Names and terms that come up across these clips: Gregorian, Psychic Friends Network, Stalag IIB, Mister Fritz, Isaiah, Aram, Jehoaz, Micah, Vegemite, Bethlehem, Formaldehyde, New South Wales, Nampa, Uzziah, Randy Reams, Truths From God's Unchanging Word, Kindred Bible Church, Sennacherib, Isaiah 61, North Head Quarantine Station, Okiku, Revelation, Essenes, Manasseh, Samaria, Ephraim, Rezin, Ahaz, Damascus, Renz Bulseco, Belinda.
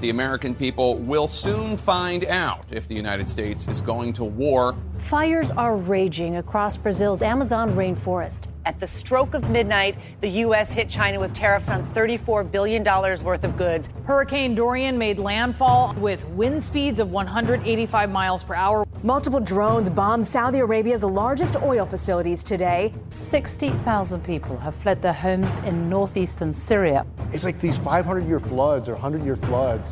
The American people will soon find out if the United States is going to war. Fires are raging across Brazil's Amazon rainforest. At the stroke of midnight, the U.S. hit China with tariffs on $34 billion worth of goods. Hurricane Dorian made landfall with wind speeds of 185 miles per hour. Multiple drones bombed Saudi Arabia's largest oil facilities today. 60,000 people have fled their homes in northeastern Syria. It's like these 500-year floods or 100-year floods.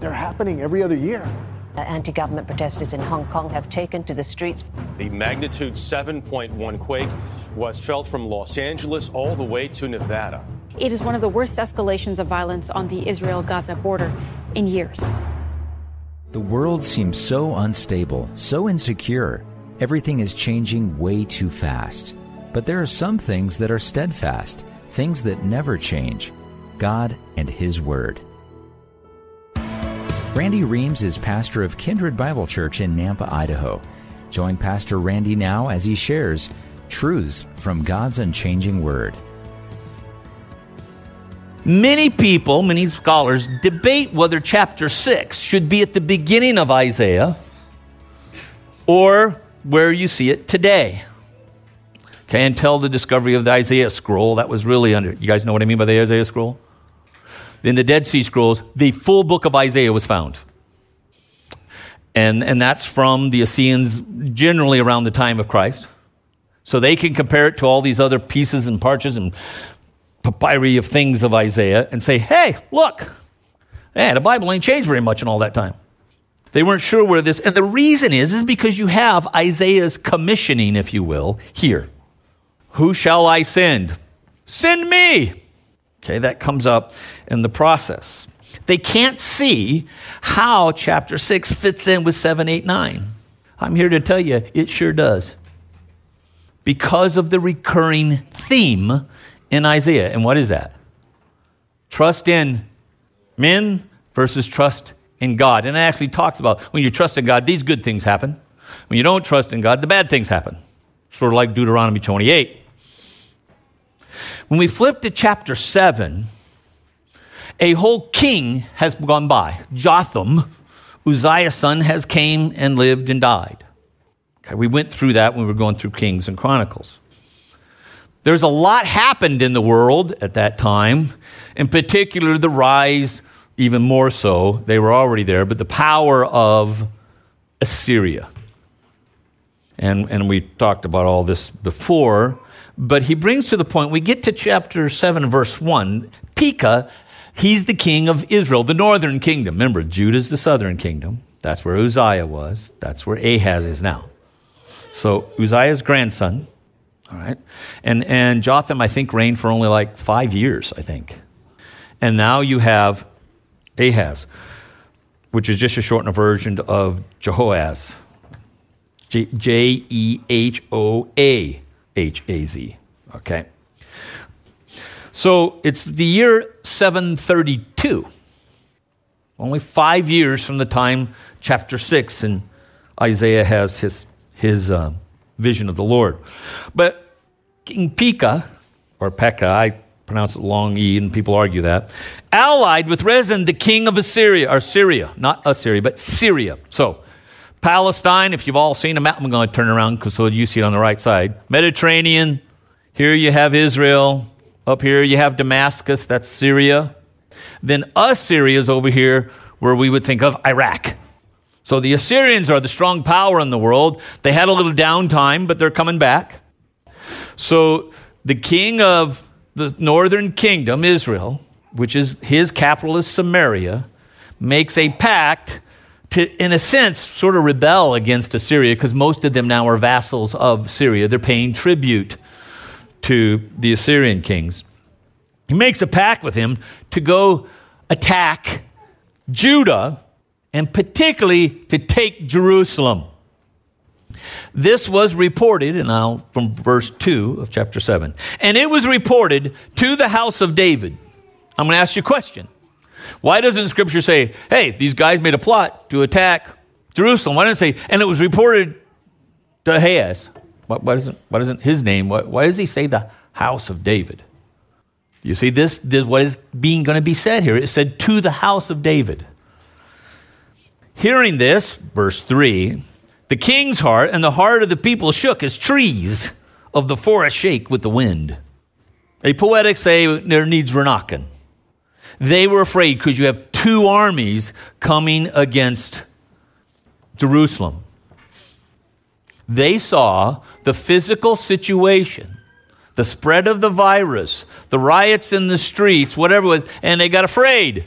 They're happening every other year. Anti-government protesters in Hong Kong have taken to the streets. The magnitude 7.1 quake was felt from Los Angeles all the way to Nevada. It is one of the worst escalations of violence on the Israel-Gaza border in years. The world seems so unstable, so insecure. Everything is changing way too fast. But there are some things that are steadfast, things that never change. God and His Word. Randy Reams is pastor of Kindred Bible Church in Nampa, Idaho. Join Pastor Randy now as he shares truths from God's unchanging Word. Many people, many scholars, debate whether chapter 6 should be at the beginning of Isaiah or where you see it today. Okay, until the discovery of the Isaiah scroll, that was really under. You guys know what I mean by the Isaiah scroll? In the Dead Sea Scrolls, the full book of Isaiah was found. And that's from the Essenes generally around the time of Christ. So they can compare it to all these other pieces and parches and papyri of things of Isaiah and say, hey, look, the Bible ain't changed very much in all that time. They weren't sure where this, and the reason is because you have Isaiah's commissioning, if you will, here. Who shall I send? Send me! Okay, that comes up in the process. They can't see how chapter 6 fits in with 7, 8, 9. I'm here to tell you, it sure does. Because of the recurring theme in Isaiah. And what is that? Trust in men versus trust in God. And it actually talks about when you trust in God, these good things happen. When you don't trust in God, the bad things happen. Sort of like Deuteronomy 28. When we flip to chapter 7, a whole king has gone by. Jotham, Uzziah's son, has came and lived and died. Okay, we went through that when we were going through Kings and Chronicles. There's a lot happened in the world at that time, in particular the rise, even more so, they were already there, but the power of Assyria. And we talked about all this before. But he brings to the point, we get to chapter 7, verse 1. Pekah, he's the king of Israel, the northern kingdom. Remember, Judah's the southern kingdom. That's where Uzziah was. That's where Ahaz is now. So Uzziah's grandson, all right? And Jotham, I think, reigned for only like 5 years, I think. And now you have Ahaz, which is just a shortened version of Jehoaz. Jehoa. H-A-Z, okay? So it's the year 732, only 5 years from the time chapter 6, and Isaiah has his vision of the Lord. But King Pekah, or Pekah, I pronounce it long E, and people argue that, allied with Rezin, the king of Assyria, or Syria, not Assyria, but Syria. So Palestine, if you've all seen a map, I'm going to turn around because so you see it on the right side. Mediterranean, here you have Israel. Up here you have Damascus, that's Syria. Then Assyria is over here where we would think of Iraq. So the Assyrians are the strong power in the world. They had a little downtime, but they're coming back. So the king of the northern kingdom, Israel, which is his capital is Samaria, makes a pact to, in a sense, sort of rebel against Assyria because most of them now are vassals of Syria. They're paying tribute to the Assyrian kings. He makes a pact with him to go attack Judah and particularly to take Jerusalem. This was reported, and now from verse 2 of chapter 7, and it was reported to the house of David. I'm going to ask you a question. Why doesn't Scripture say, hey, these guys made a plot to attack Jerusalem? Why doesn't it say, and it was reported to Ahaz? Why doesn't his name, why does he say the house of David? You see, this what is being going to be said here. It said to the house of David. Hearing this, verse 3, the king's heart and the heart of the people shook as trees of the forest shake with the wind. A poetic say their needs were knocking. They were afraid because you have two armies coming against Jerusalem. They saw the physical situation, the spread of the virus, the riots in the streets, whatever it was, and they got afraid.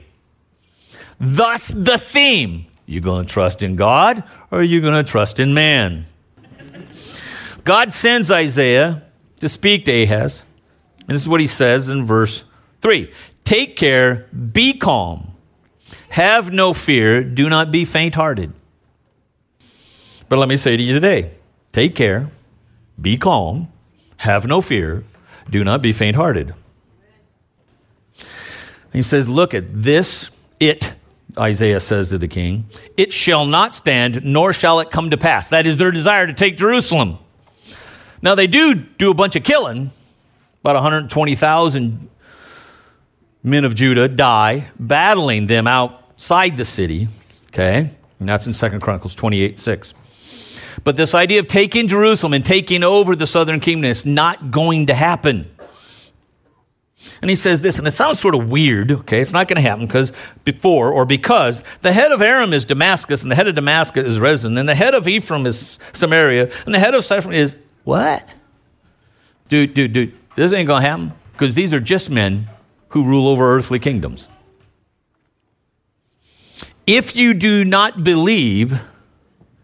Thus the theme. You going to trust in God or are you going to trust in man? God sends Isaiah to speak to Ahaz. And this is what he says in verse 3. Take care, be calm, have no fear, do not be faint-hearted. But let me say to you today, take care, be calm, have no fear, do not be faint-hearted. He says, look at this, Isaiah says to the king, it shall not stand, nor shall it come to pass. That is their desire to take Jerusalem. Now they do a bunch of killing. About 120,000 men of Judah die battling them outside the city. Okay, and that's in 2 Chronicles 28:6. But this idea of taking Jerusalem and taking over the southern kingdom is not going to happen. And he says this, and it sounds sort of weird, okay? It's not going to happen because the head of Aram is Damascus, and the head of Damascus is Rezin, and the head of Ephraim is Samaria, and the head of Ephraim is what? Dude, this ain't going to happen because these are just men who rule over earthly kingdoms. If you do not believe,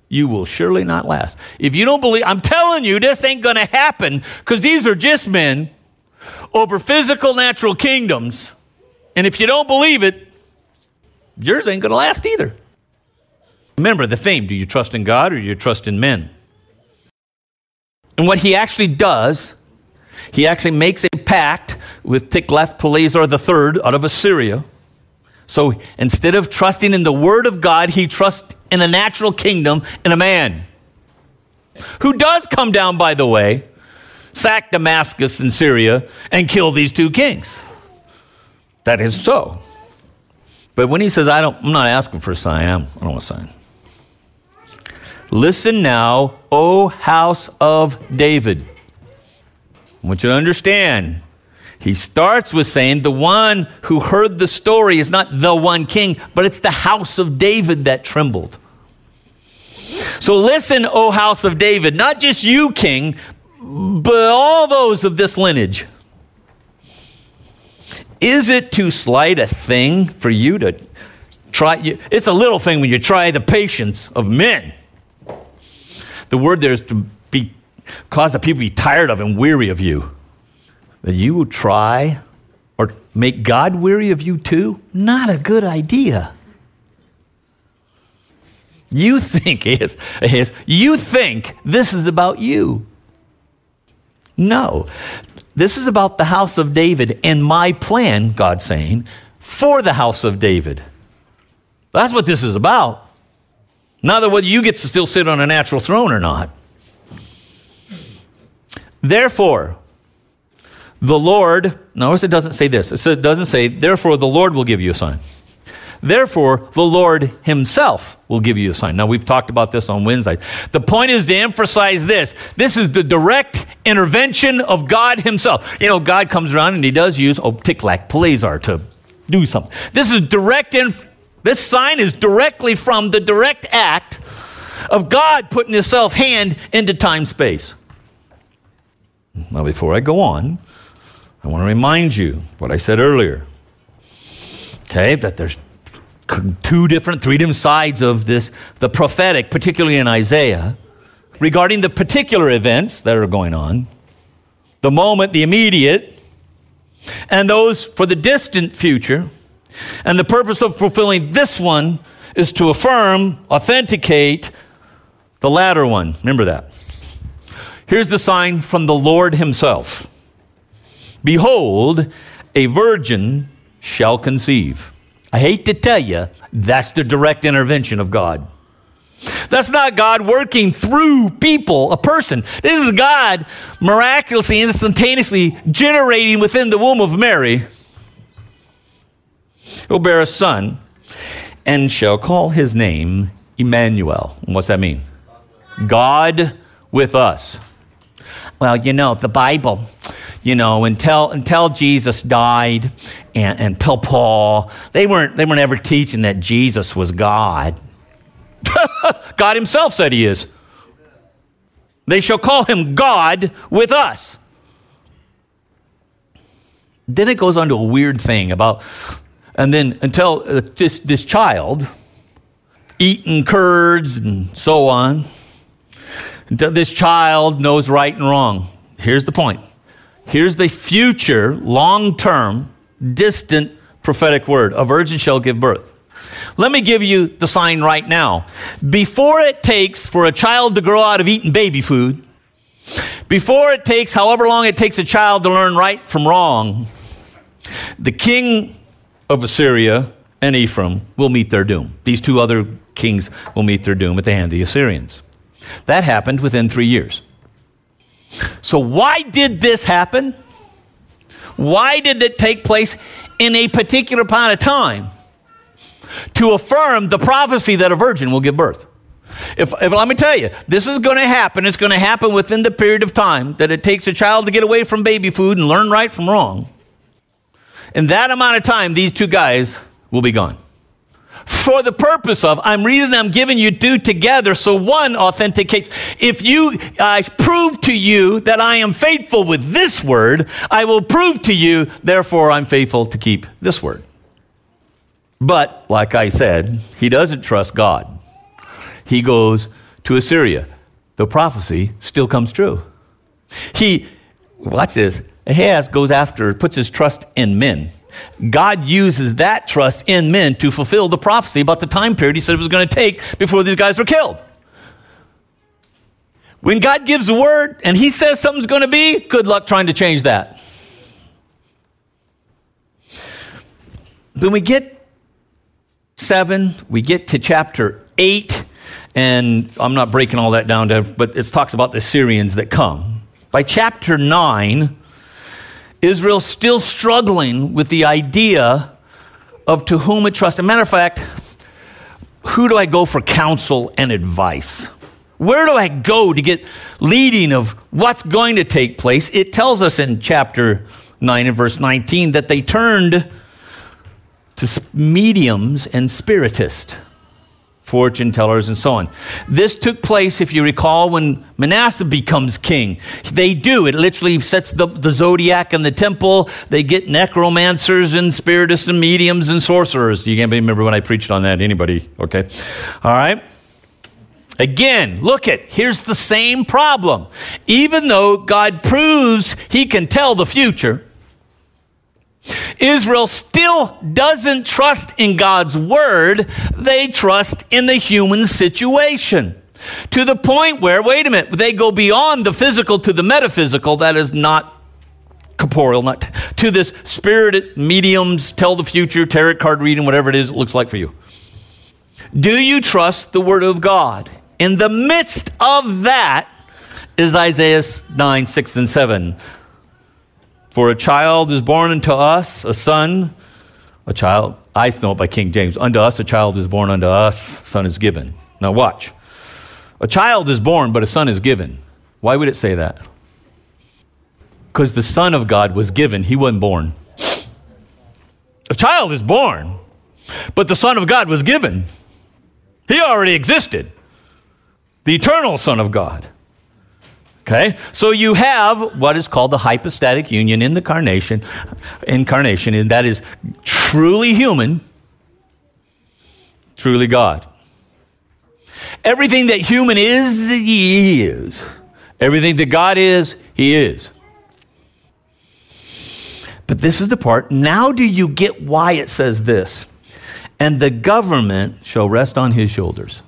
you will surely not last. If you don't believe, I'm telling you, this ain't going to happen because these are just men over physical natural kingdoms, and if you don't believe it, yours ain't going to last either. Remember the theme, do you trust in God or do you trust in men? And what he actually does, he actually makes a pact with Tiglath-Pileser III out of Assyria. So instead of trusting in the word of God, he trusts in a natural kingdom and a man, who does come down, by the way, sack Damascus in Syria, and kill these two kings. That is so. But when he says, I'm not asking for a sign, I don't want a sign. Listen now, O house of David. I want you to understand. He starts with saying the one who heard the story is not the one king, but it's the house of David that trembled. So listen, O house of David, not just you, king, but all those of this lineage. Is it too slight a thing for you to try? It's a little thing when you try the patience of men. The word there is to cause the people to be tired of and weary of you. That you will try or make God weary of you too? Not a good idea. You think this is about you. No, this is about the house of David and my plan, God's saying, for the house of David. That's what this is about. Not that whether you get to still sit on a natural throne or not. Therefore, the Lord, notice it doesn't say this. It doesn't say, therefore, the Lord will give you a sign. Therefore, the Lord himself will give you a sign. Now, we've talked about this on Wednesday. The point is to emphasize this. This is the direct intervention of God himself. You know, God comes around and he does use Tiglath-Pileser to do something. This is this sign is directly from the direct act of God putting himself hand into time space. Now, before I go on, I want to remind you what I said earlier. Okay, that there's three different sides of this, the prophetic, particularly in Isaiah, regarding the particular events that are going on, the moment, the immediate, and those for the distant future. And the purpose of fulfilling this one is to affirm, authenticate the latter one. Remember that. Here's the sign from the Lord himself. Behold, a virgin shall conceive. I hate to tell you, that's the direct intervention of God. That's not God working through people, a person. This is God miraculously, instantaneously generating within the womb of Mary. He'll bear a son, and shall call his name Emmanuel. What's that mean? God with us. Well, you know, the Bible, you know, until Jesus died and until Paul, they weren't ever teaching that Jesus was God. God himself said he is. They shall call him God with us. Then it goes on to a weird thing about, and then until this child, eating curds and so on, until this child knows right and wrong. Here's the point. Here's the future, long-term, distant prophetic word. A virgin shall give birth. Let me give you the sign right now. Before it takes for a child to grow out of eating baby food, before it takes however long it takes a child to learn right from wrong, the king of Assyria and Ephraim will meet their doom. These two other kings will meet their doom at the hand of the Assyrians. That happened within 3 years. So why did this happen? Why did it take place in a particular amount of time? To affirm the prophecy that a virgin will give birth. If let me tell you, this is going to happen. It's going to happen within the period of time that it takes a child to get away from baby food and learn right from wrong. In that amount of time, these two guys will be gone. For the purpose of, I'm giving you two together, so one authenticates. If you prove to you that I am faithful with this word, I will prove to you, therefore I'm faithful to keep this word. But, like I said, he doesn't trust God. He goes to Assyria. The prophecy still comes true. He, watch this, Ahaz goes after, puts his trust in men. God uses that trust in men to fulfill the prophecy about the time period he said it was going to take before these guys were killed. When God gives a word and he says something's going to be, good luck trying to change that. When we get 7, we get to chapter 8, and I'm not breaking all that down, but it talks about the Assyrians that come. By chapter 9... Israel's still struggling with the idea of to whom it trusts. As a matter of fact, who do I go for counsel and advice? Where do I go to get leading of what's going to take place? It tells us in chapter 9 and verse 19 that they turned to mediums and spiritists, fortune tellers, and so on. This took place, if you recall, when Manasseh becomes king. They do. It literally sets the zodiac in the temple. They get necromancers and spiritists and mediums and sorcerers. You can't remember when I preached on that. Anybody? Okay. All right. Again, look at, here's the same problem. Even though God proves he can tell the future, Israel still doesn't trust in God's word. They trust in the human situation to the point where, wait a minute, they go beyond the physical to the metaphysical. That is not corporeal, not to this spirit, mediums, tell the future, tarot card reading, whatever it is it looks like for you. Do you trust the word of God? In the midst of that is Isaiah 9, 6, and 7. For a child is born unto us, a son, a child, I know it by King James, unto us a child is born, unto us a son is given. Now watch. A child is born, but a son is given. Why would it say that? Because the Son of God was given. He wasn't born. A child is born, but the Son of God was given. He already existed. The eternal Son of God. Okay, so you have what is called the hypostatic union in the incarnation, and that is truly human, truly God. Everything that human is, he is. Everything that God is, he is. But this is the part, now do you get why it says this? And the government shall rest on his shoulders.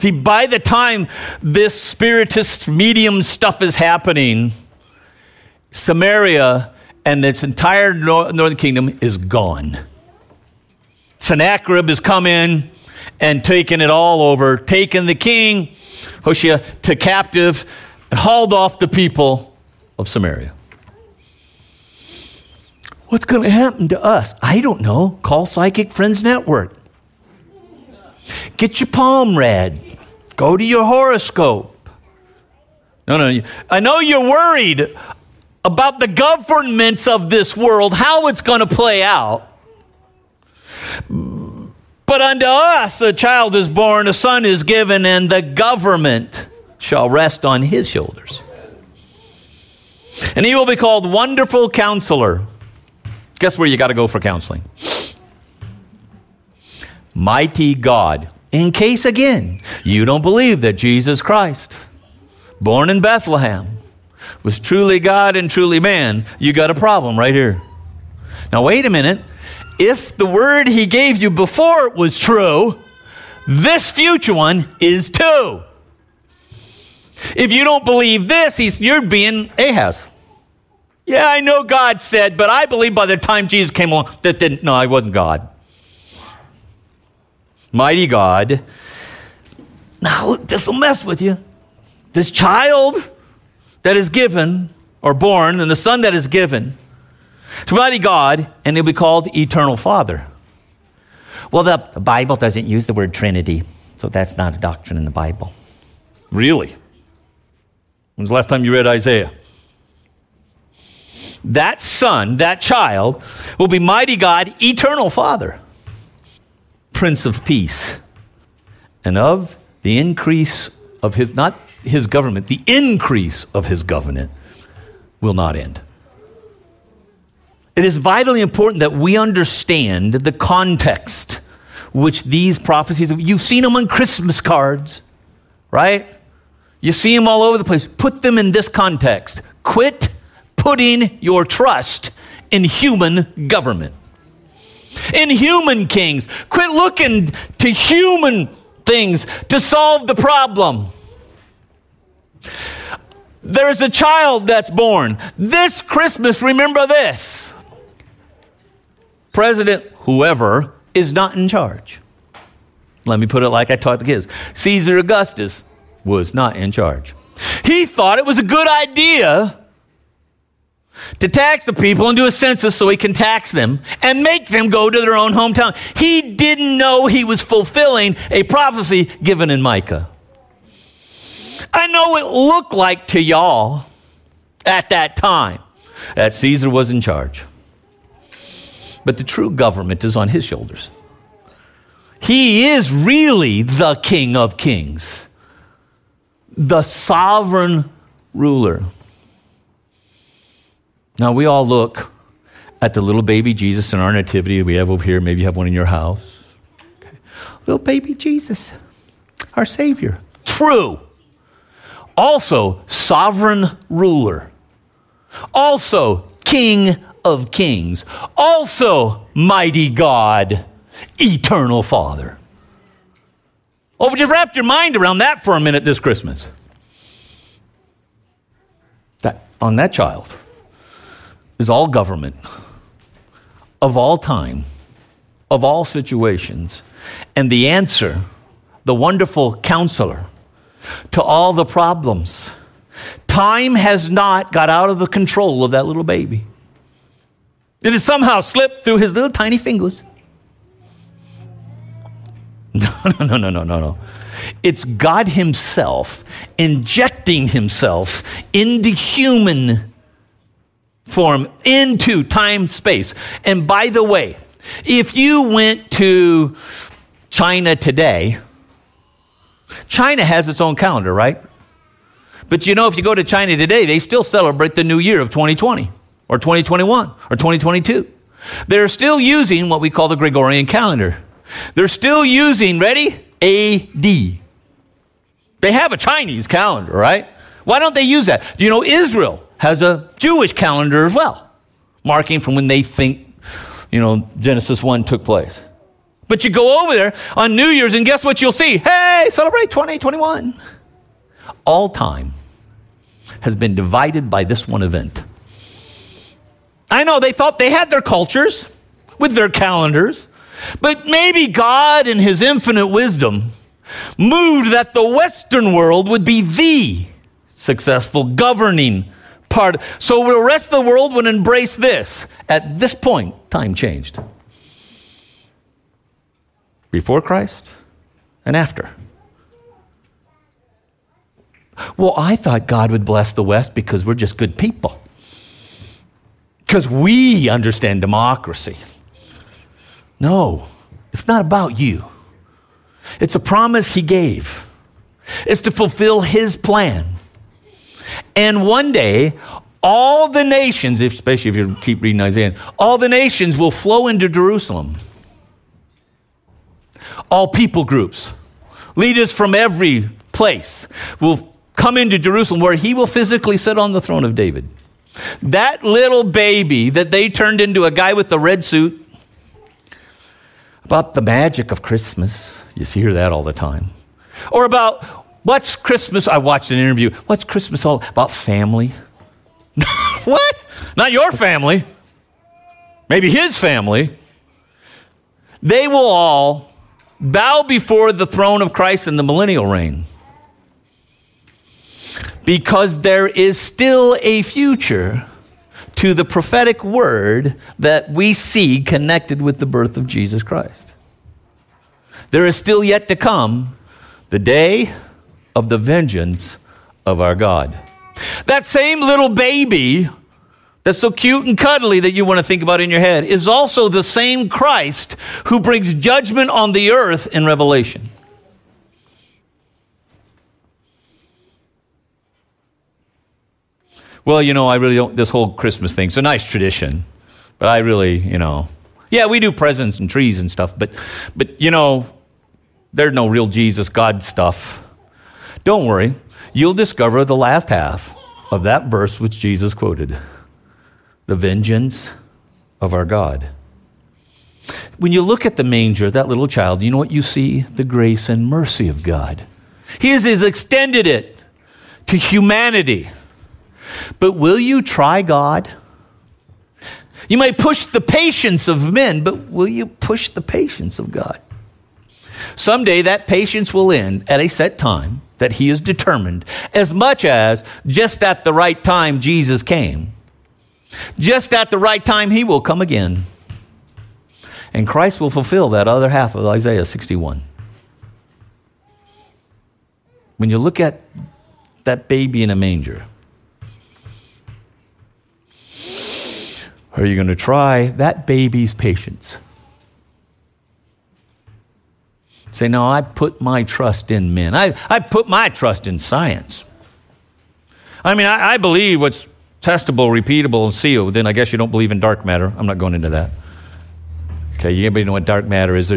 See, by the time this spiritist medium stuff is happening, Samaria and its entire northern kingdom is gone. Sennacherib has come in and taken it all over, taken the king, Hoshea, to captive, and hauled off the people of Samaria. What's going to happen to us? I don't know. Call Psychic Friends Network. Get your palm read. Go to your horoscope. No. I know you're worried about the governments of this world, how it's going to play out. But unto us a child is born, a son is given, and the government shall rest on his shoulders. And he will be called Wonderful Counselor. Guess where you got to go for counseling? Mighty God. In case, again, you don't believe that Jesus Christ, born in Bethlehem, was truly God and truly man, you got a problem right here. Now, wait a minute. If the word he gave you before was true, this future one is too. If you don't believe this, you're being Ahaz. Yeah, I know God said, but I believe by the time Jesus came along, that didn't. No, I wasn't God. Mighty God. Now, this will mess with you. This child that is given or born and the son that is given to mighty God, and he'll be called Eternal Father. Well, the Bible doesn't use the word Trinity, so that's not a doctrine in the Bible. Really? When's the last time you read Isaiah? That son, that child, will be mighty God, Eternal Father, Prince of Peace, and of the increase of his, not his government, the increase of his government will not end. It is vitally important that we understand the context which these prophecies, you've seen them on Christmas cards, right? You see them all over the place. Put them in this context. Quit putting your trust in human government, in human kings. Quit looking to human things to solve the problem. There is a child that's born. This Christmas, remember this. President, whoever, is not in charge. Let me put it like I taught the kids. Caesar Augustus was not in charge. He thought it was a good idea to tax the people and do a census so he can tax them and make them go to their own hometown. He didn't know he was fulfilling a prophecy given in Micah. I know it looked like to y'all at that time that Caesar was in charge. But the true government is on his shoulders. He is really the King of Kings, the sovereign ruler. Now, we all look at the little baby Jesus in our nativity we have over here. Maybe you have one in your house. Okay. Little baby Jesus, our Savior. True. Also, sovereign ruler. Also, King of Kings, also mighty God, Eternal Father. Oh, just wrap your mind around that for a minute this Christmas. That on that child is all government of all time, of all situations, and the answer, the Wonderful Counselor to all the problems. Time has not got out of the control of that little baby. It has somehow slipped through his little tiny fingers. No. It's God himself injecting himself into human form, into time, space. And by the way, if you went to China today, China has its own calendar, right? But you know, if you go to China today, they still celebrate the new year of 2020. Or 2021, or 2022. They're still using what we call the Gregorian calendar. They're still using, ready? AD. They have a Chinese calendar, right? Why don't they use that? Do you know Israel has a Jewish calendar as well, marking from when they think, Genesis 1 took place. But you go over there on New Year's and guess what you'll see? Hey, celebrate 2021. All time has been divided by this one event. I know they thought they had their cultures with their calendars, but maybe God in his infinite wisdom moved that the Western world would be the successful governing part. So the rest of the world would embrace this. At this point, time changed. Before Christ and after. Well, I thought God would bless the West because we're just good people. Because we understand democracy. No, it's not about you. It's a promise he gave. It's to fulfill his plan. And one day, all the nations, especially if you keep reading Isaiah, all the nations will flow into Jerusalem. All people groups, leaders from every place will come into Jerusalem where he will physically sit on the throne of David. That little baby that they turned into a guy with the red suit, about the magic of Christmas, you hear that all the time, or about what's Christmas, I watched an interview, what's Christmas all about? Family. What? Not your family. Maybe his family. They will all bow before the throne of Christ in the millennial reign. Because there is still a future to the prophetic word that we see connected with the birth of Jesus Christ. There is still yet to come the day of the vengeance of our God. That same little baby that's so cute and cuddly that you want to think about in your head is also the same Christ who brings judgment on the earth in Revelation. Well, you know, I really don't, this whole Christmas thing's a nice tradition, but I really, you know, yeah, we do presents and trees and stuff, but you know, there's no real Jesus God stuff. Don't worry, you'll discover the last half of that verse which Jesus quoted. The vengeance of our God. When you look at the manger, that little child, you know what you see? The grace and mercy of God. He has extended it to humanity. But will you try God? You might push the patience of men, but will you push the patience of God? Someday that patience will end at a set time that he is determined, as much as just at the right time Jesus came. Just at the right time, he will come again. And Christ will fulfill that other half of Isaiah 61. When you look at that baby in a manger, are you going to try that baby's patience? Say, no, I put my trust in men. I put my trust in science. I mean, I believe what's testable, repeatable, and sealed. Then I guess you don't believe in dark matter. I'm not going into that. Okay, anybody know what dark matter is?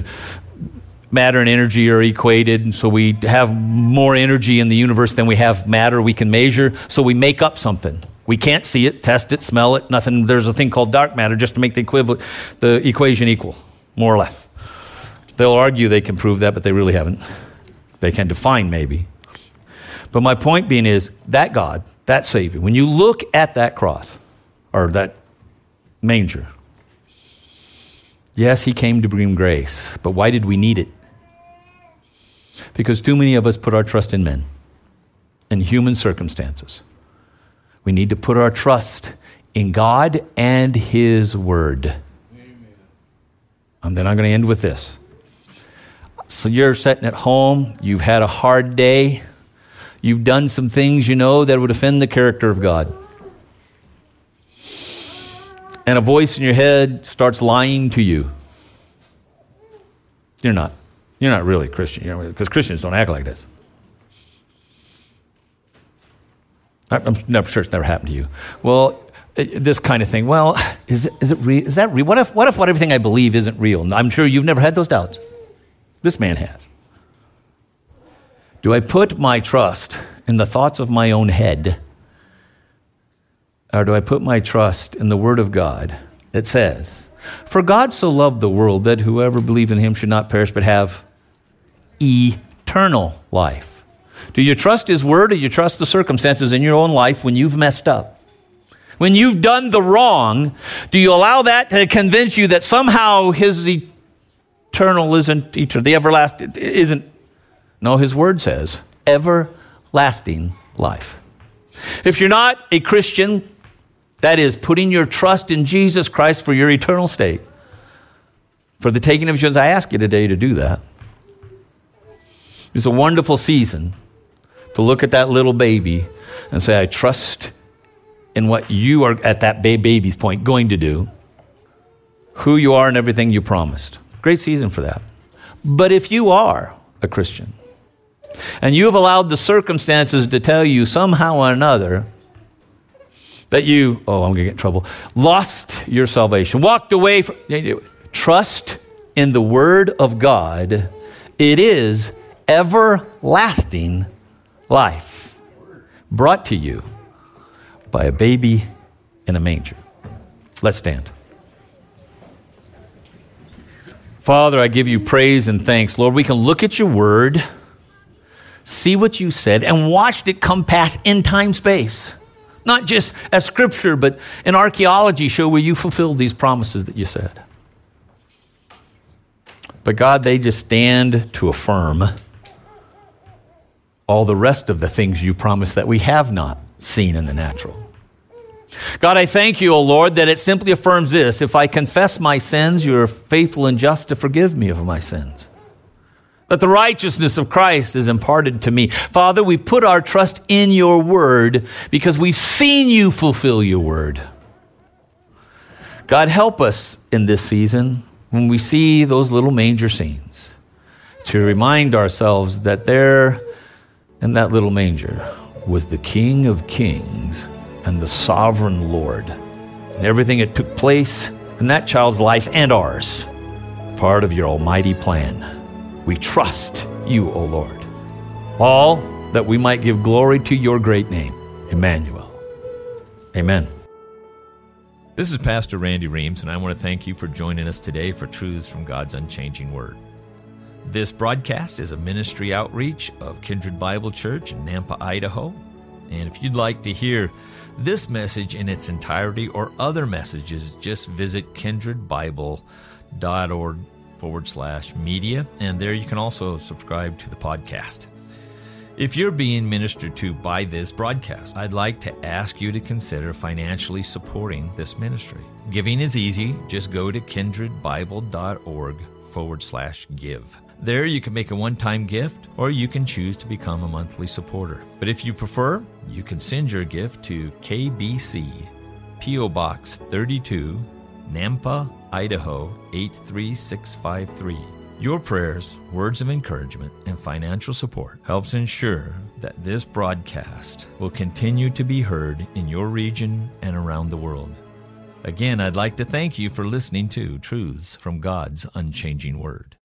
Matter and energy are equated, and so we have more energy in the universe than we have matter we can measure, so we make up something. We can't see it, test it, smell it, nothing. There's a thing called dark matter just to make the equation equal, more or less. They'll argue they can prove that, but they really haven't. They can define maybe. But my point being is that God, that Savior, when you look at that cross or that manger, yes, he came to bring grace, but why did we need it? Because too many of us put our trust in men, in human circumstances. We need to put our trust in God and his word. Amen. And then I'm going to end with this. So you're sitting at home, you've had a hard day, you've done some things you know that would offend the character of God. And a voice in your head starts lying to you. You're not really a Christian, because Christians don't act like this. I'm not sure it's never happened to you. Well, this kind of thing. Well, is that real? What if everything I believe isn't real? I'm sure you've never had those doubts. This man has. Do I put my trust in the thoughts of my own head? Or do I put my trust in the word of God that says, for God so loved the world that whoever believes in him should not perish but have eternal life. Do you trust his word or do you trust the circumstances in your own life when you've messed up? When you've done the wrong, do you allow that to convince you that somehow his eternal isn't eternal, the everlasting isn't? No, his word says, everlasting life. If you're not a Christian, that is putting your trust in Jesus Christ for your eternal state, for the taking of sins, I ask you today to do that. It's a wonderful season to look at that little baby and say, I trust in what you are at that baby's point going to do, who you are and everything you promised. Great season for that. But if you are a Christian and you have allowed the circumstances to tell you somehow or another that you, oh, I'm going to get in trouble, lost your salvation, walked away from, trust in the Word of God. It is everlasting life brought to you by a baby in a manger. Let's stand. Father, I give you praise and thanks. Lord, we can look at your word, see what you said, and watched it come past in time space. Not just as scripture, but in archaeology show where you fulfilled these promises that you said. But God, they just stand to affirm all the rest of the things you promised that we have not seen in the natural. God, I thank you, O Lord, that it simply affirms this. If I confess my sins, you are faithful and just to forgive me of my sins. That the righteousness of Christ is imparted to me. Father, we put our trust in your word because we've seen you fulfill your word. God, help us in this season when we see those little manger scenes to remind ourselves that there in that little manger was the King of Kings and the Sovereign Lord. And everything that took place in that child's life and ours, part of your almighty plan. We trust you, O Lord. All that we might give glory to your great name, Emmanuel. Amen. This is Pastor Randy Reams, and I want to thank you for joining us today for Truths from God's Unchanging Word. This broadcast is a ministry outreach of Kindred Bible Church in Nampa, Idaho. And if you'd like to hear this message in its entirety or other messages, just visit kindredbible.org/media. And there you can also subscribe to the podcast. If you're being ministered to by this broadcast, I'd like to ask you to consider financially supporting this ministry. Giving is easy. Just go to kindredbible.org/give. There you can make a one-time gift, or you can choose to become a monthly supporter. But if you prefer, you can send your gift to KBC, P.O. Box 32, Nampa, Idaho 83653. Your prayers, words of encouragement, and financial support helps ensure that this broadcast will continue to be heard in your region and around the world. Again, I'd like to thank you for listening to Truths from God's Unchanging Word.